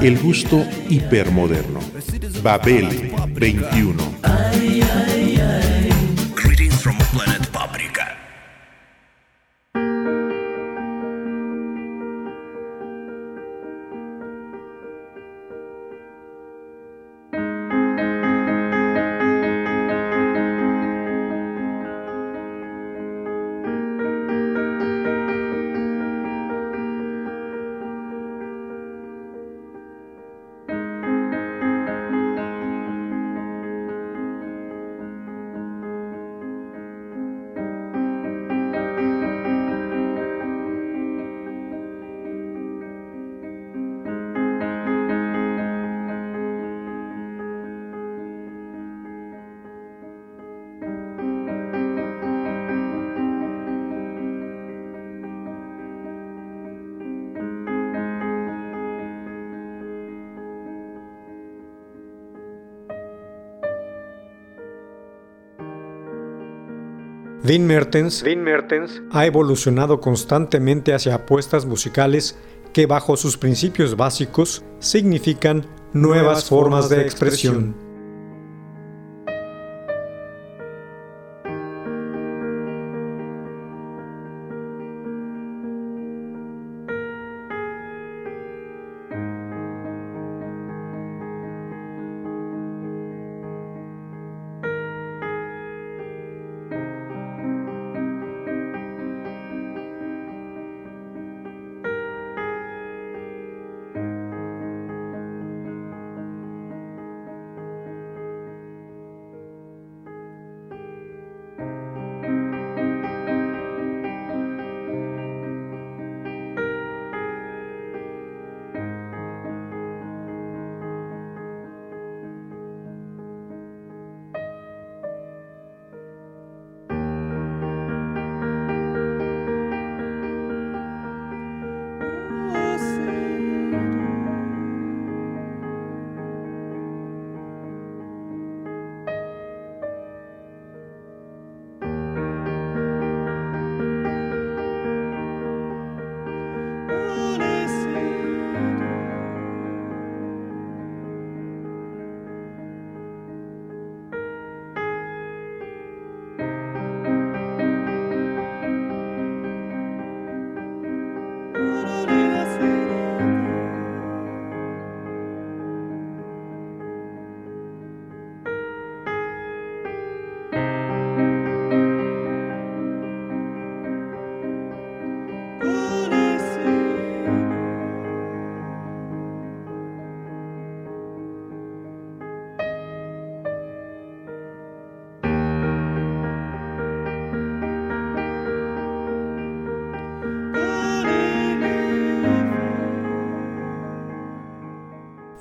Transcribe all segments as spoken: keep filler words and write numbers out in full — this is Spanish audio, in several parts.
El gusto hipermoderno. Babel veintiuno. Ay, ay, ay. Greetings from planet Paprika. Wim Mertens, Wim Mertens ha evolucionado constantemente hacia apuestas musicales que, bajo sus principios básicos, significan nuevas, nuevas formas de expresión.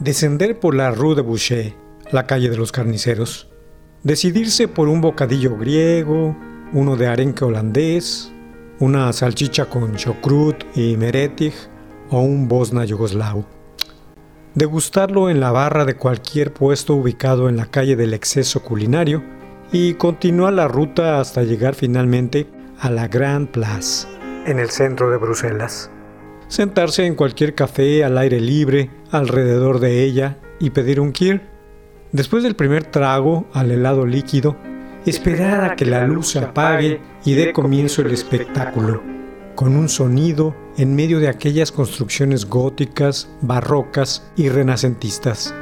Descender por la Rue de Boucher, la calle de los carniceros. Decidirse por un bocadillo griego, uno de arenque holandés, una salchicha con chocrut y meretich o un bosna yugoslavo. Degustarlo en la barra de cualquier puesto ubicado en la calle del exceso culinario y continuar la ruta hasta llegar finalmente a la Grand Place, en el centro de Bruselas. Sentarse en cualquier café al aire libre alrededor de ella y pedir un kir. Después del primer trago al helado líquido, esperar a que la luz se apague y dé comienzo el espectáculo, con un sonido en medio de aquellas construcciones góticas, barrocas y renacentistas.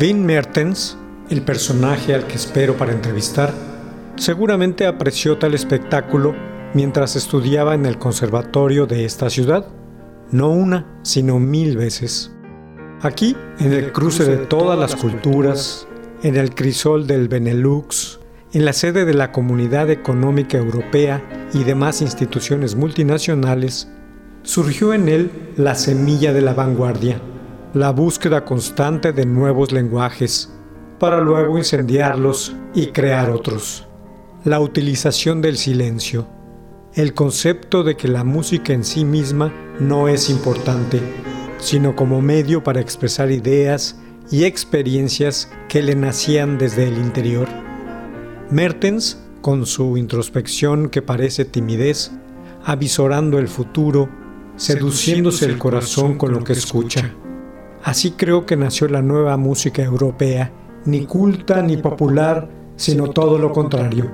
Wim Mertens, el personaje al que espero para entrevistar, seguramente apreció tal espectáculo mientras estudiaba en el conservatorio de esta ciudad, no una, sino mil veces. Aquí, en el cruce de todas las culturas, en el crisol del Benelux, en la sede de la Comunidad Económica Europea y demás instituciones multinacionales, surgió en él la semilla de la vanguardia, la búsqueda constante de nuevos lenguajes, para luego incendiarlos y crear otros. La utilización del silencio, el concepto de que la música en sí misma no es importante, sino como medio para expresar ideas y experiencias que le nacían desde el interior. Mertens, con su introspección que parece timidez, avisorando el futuro, seduciéndose el corazón con lo que escucha. Así creo que nació la nueva música europea, ni culta ni popular, sino todo lo contrario.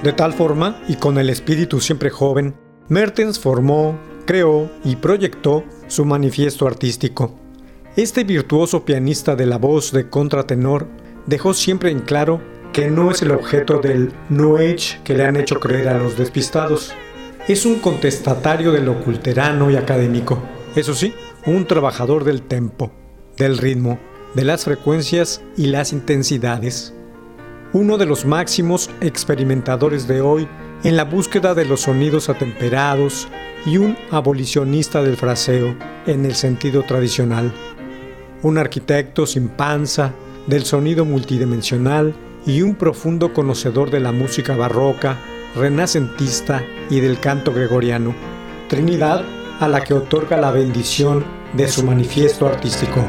De tal forma, y con el espíritu siempre joven, Mertens formó, creó y proyectó su manifiesto artístico. Este virtuoso pianista de la voz de contratenor dejó siempre en claro que no es el objeto del New Age que le han hecho creer a los despistados. Es un contestatario de lo culterano y académico. Eso sí, un trabajador del tempo, del ritmo, de las frecuencias y las intensidades. Uno de los máximos experimentadores de hoy en la búsqueda de los sonidos atemperados y un abolicionista del fraseo en el sentido tradicional. Un arquitecto sin panza, del sonido multidimensional y un profundo conocedor de la música barroca, renacentista y del canto gregoriano. Trinidad a la que otorga la bendición de su manifiesto artístico.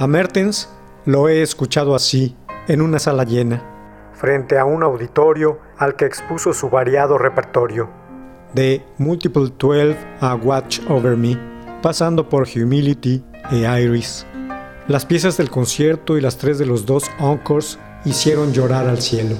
A Mertens lo he escuchado así, en una sala llena, frente a un auditorio al que expuso su variado repertorio. De Multiple Twelve a Watch Over Me, pasando por Humility e Iris. Las piezas del concierto y las tres de los dos encores hicieron llorar al cielo.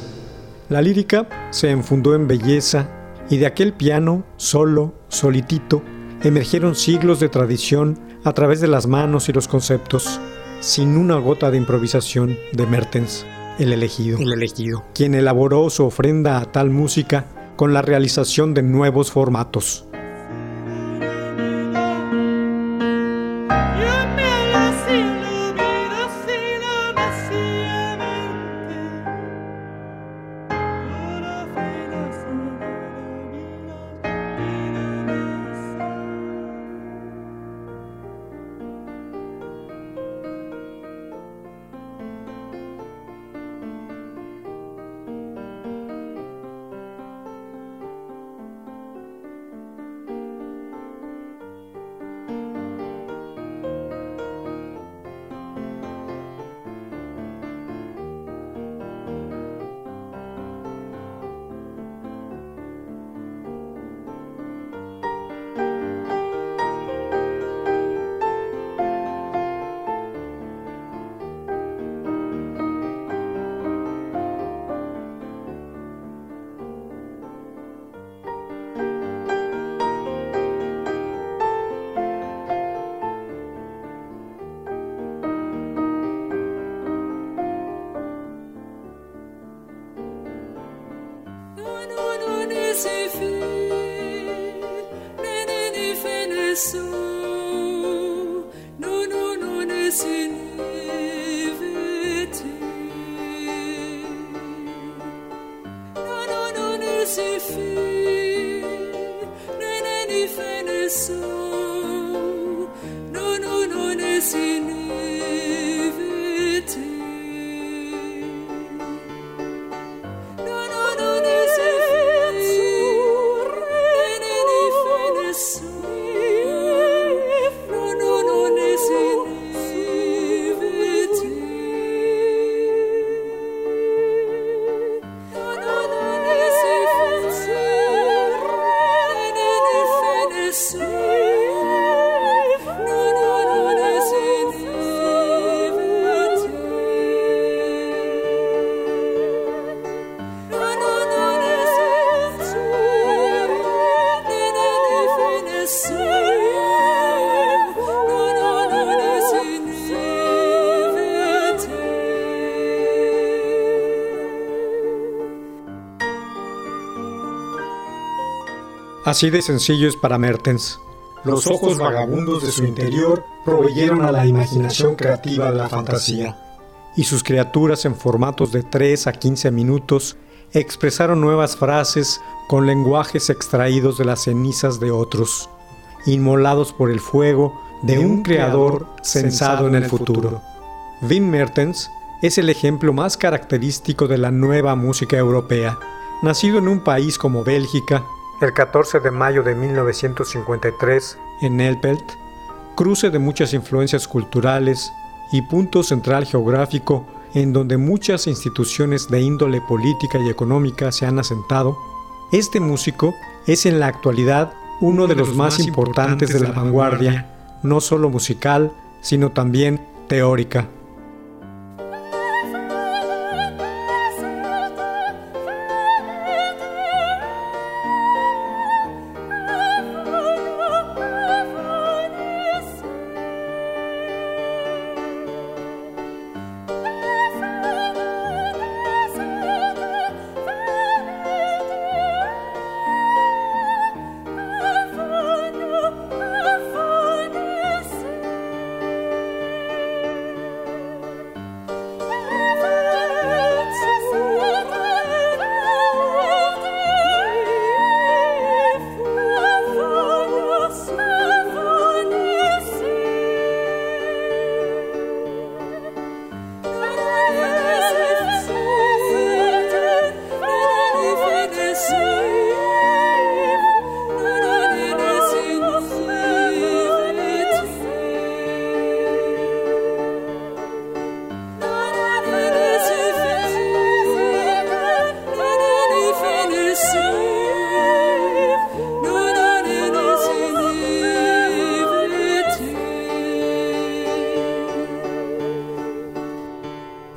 La lírica se enfundó en belleza y de aquel piano, solo, solitito, emergieron siglos de tradición a través de las manos y los conceptos, sin una gota de improvisación de Mertens, el elegido, el elegido, quien elaboró su ofrenda a tal música con la realización de nuevos formatos. Así de sencillo es para Mertens. Los ojos vagabundos de su interior proveyeron a la imaginación creativa de la fantasía, y sus criaturas en formatos de tres a quince minutos expresaron nuevas frases con lenguajes extraídos de las cenizas de otros, inmolados por el fuego de un creador sensado en el futuro. Wim Mertens es el ejemplo más característico de la nueva música europea. Nacido en un país como Bélgica, el catorce de mayo de mil novecientos cincuenta y tres, en Elpelt, cruce de muchas influencias culturales y punto central geográfico en donde muchas instituciones de índole política y económica se han asentado, este músico es en la actualidad uno de los más importantes de la vanguardia, no solo musical, sino también teórica.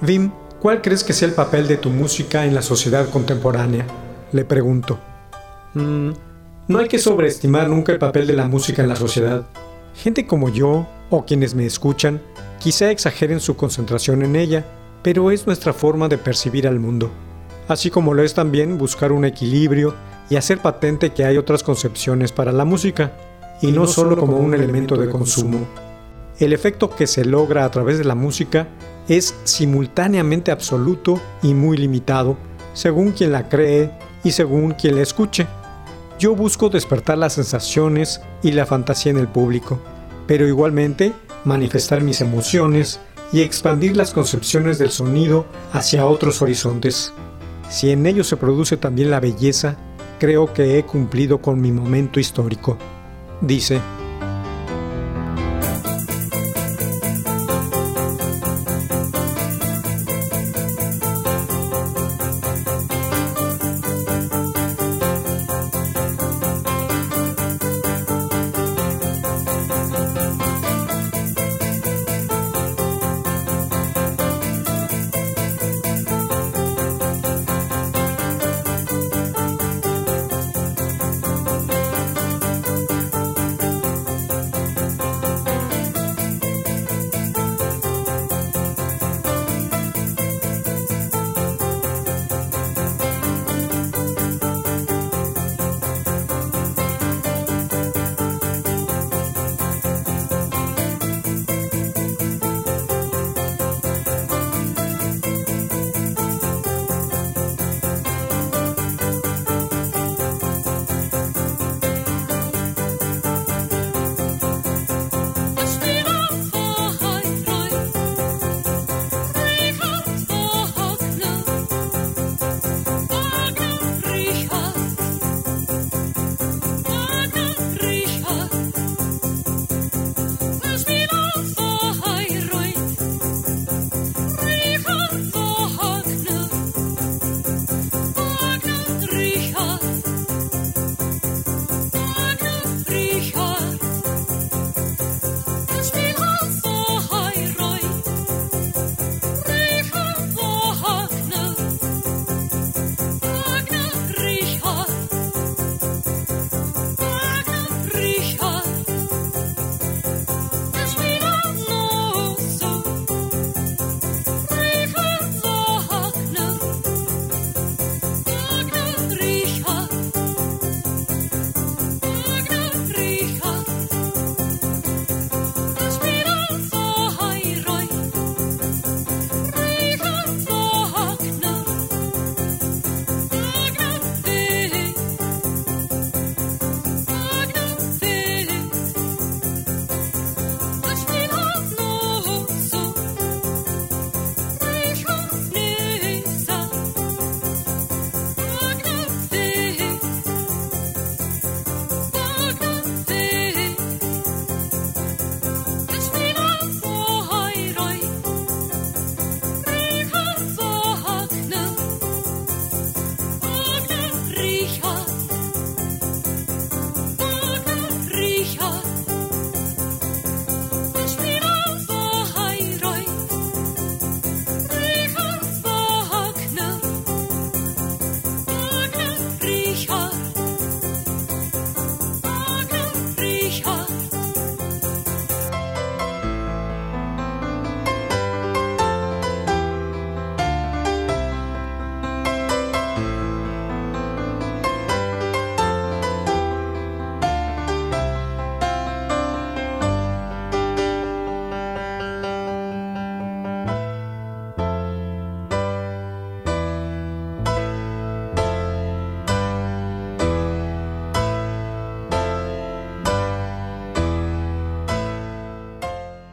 Wim, ¿cuál crees que sea el papel de tu música en la sociedad contemporánea?, le pregunto. Mm, no hay que sobreestimar nunca el papel de la música en la sociedad. Gente como yo, o quienes me escuchan, quizá exageren su concentración en ella, pero es nuestra forma de percibir al mundo. Así como lo es también buscar un equilibrio y hacer patente que hay otras concepciones para la música, y no solo como un elemento de consumo. El efecto que se logra a través de la música es simultáneamente absoluto y muy limitado, según quien la cree y según quien la escuche. Yo busco despertar las sensaciones y la fantasía en el público, pero igualmente manifestar mis emociones y expandir las concepciones del sonido hacia otros horizontes. Si en ello se produce también la belleza, creo que he cumplido con mi momento histórico, dice.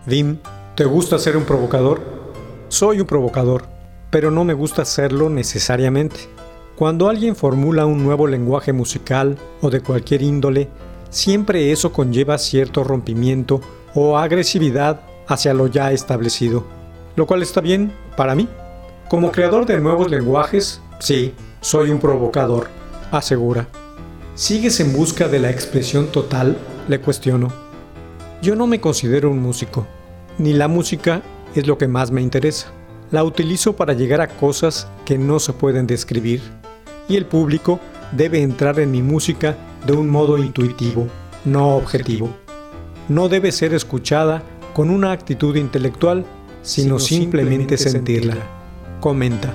Wim, ¿te gusta ser un provocador? Soy un provocador, pero no me gusta serlo necesariamente. Cuando alguien formula un nuevo lenguaje musical o de cualquier índole, siempre eso conlleva cierto rompimiento o agresividad hacia lo ya establecido, lo cual está bien para mí. Como creador de nuevos lenguajes, sí, soy un provocador, asegura. ¿Sigues en busca de la expresión total?, le cuestiono. Yo no me considero un músico. Ni la música es lo que más me interesa. la utilizo para llegar a cosas que no se pueden describir, y el público debe entrar en mi música de un modo intuitivo, no objetivo. No debe ser escuchada con una actitud intelectual, sino, sino simplemente, simplemente sentirla. sentirla. Comenta.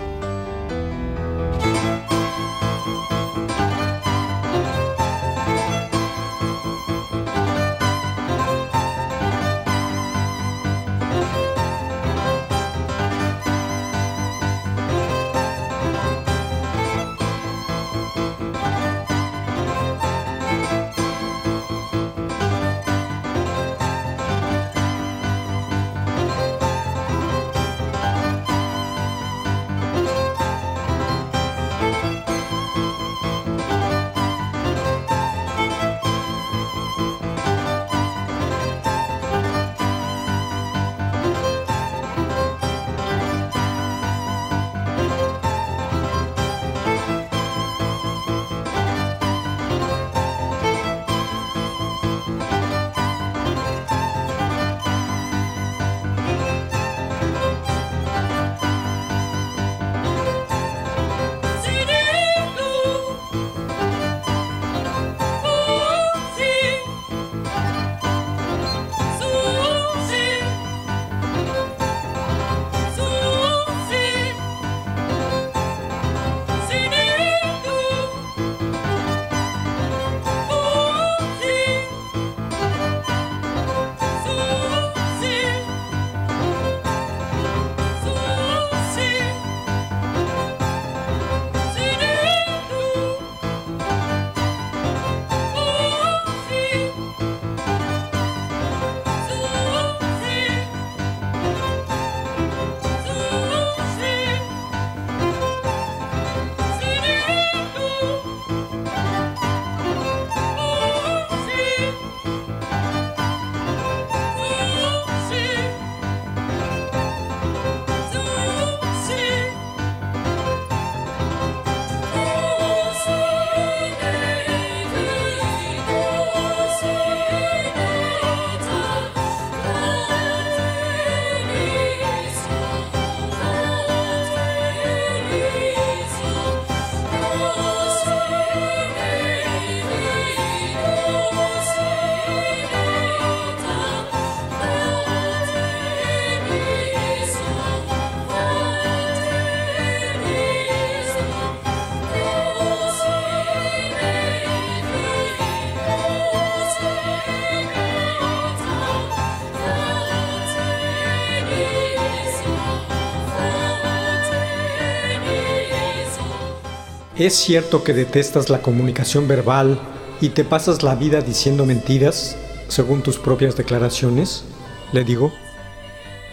¿Es cierto que detestas la comunicación verbal y te pasas la vida diciendo mentiras, según tus propias declaraciones? Le digo.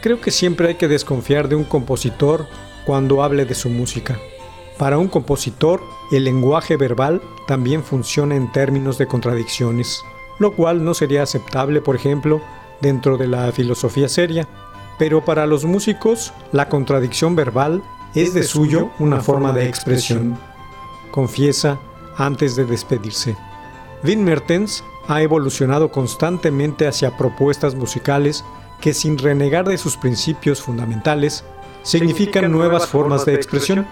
Creo que siempre hay que desconfiar de un compositor cuando hable de su música. Para un compositor, el lenguaje verbal también funciona en términos de contradicciones, lo cual no sería aceptable, por ejemplo, dentro de la filosofía seria. Pero para los músicos, la contradicción verbal es de suyo una forma de expresión. Confiesa antes de despedirse. Wim Mertens ha evolucionado constantemente hacia propuestas musicales que, sin renegar de sus principios fundamentales, significan nuevas formas de expresión.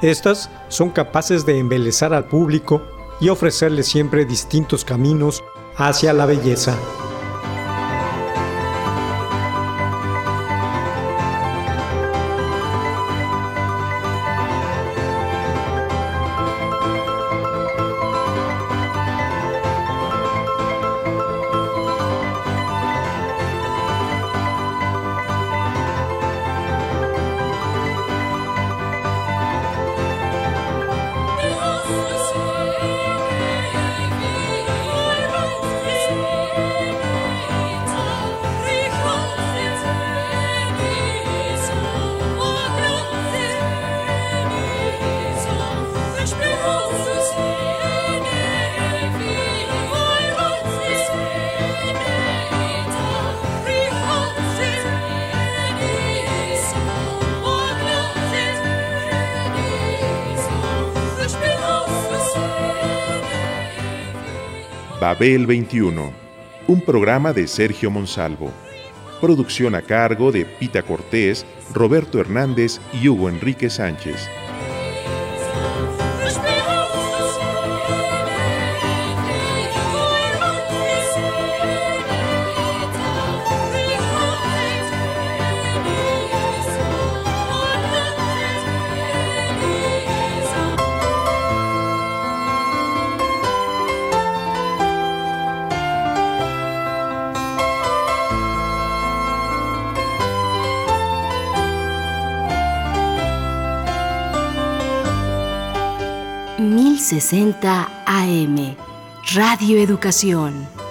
Estas son capaces de embelezar al público y ofrecerle siempre distintos caminos hacia la belleza. Babel veintiuno, un programa de Sergio Monsalvo. producción a cargo de Pita Cortés, Roberto Hernández y Hugo Enrique Sánchez. mil sesenta A M, Radio Educación.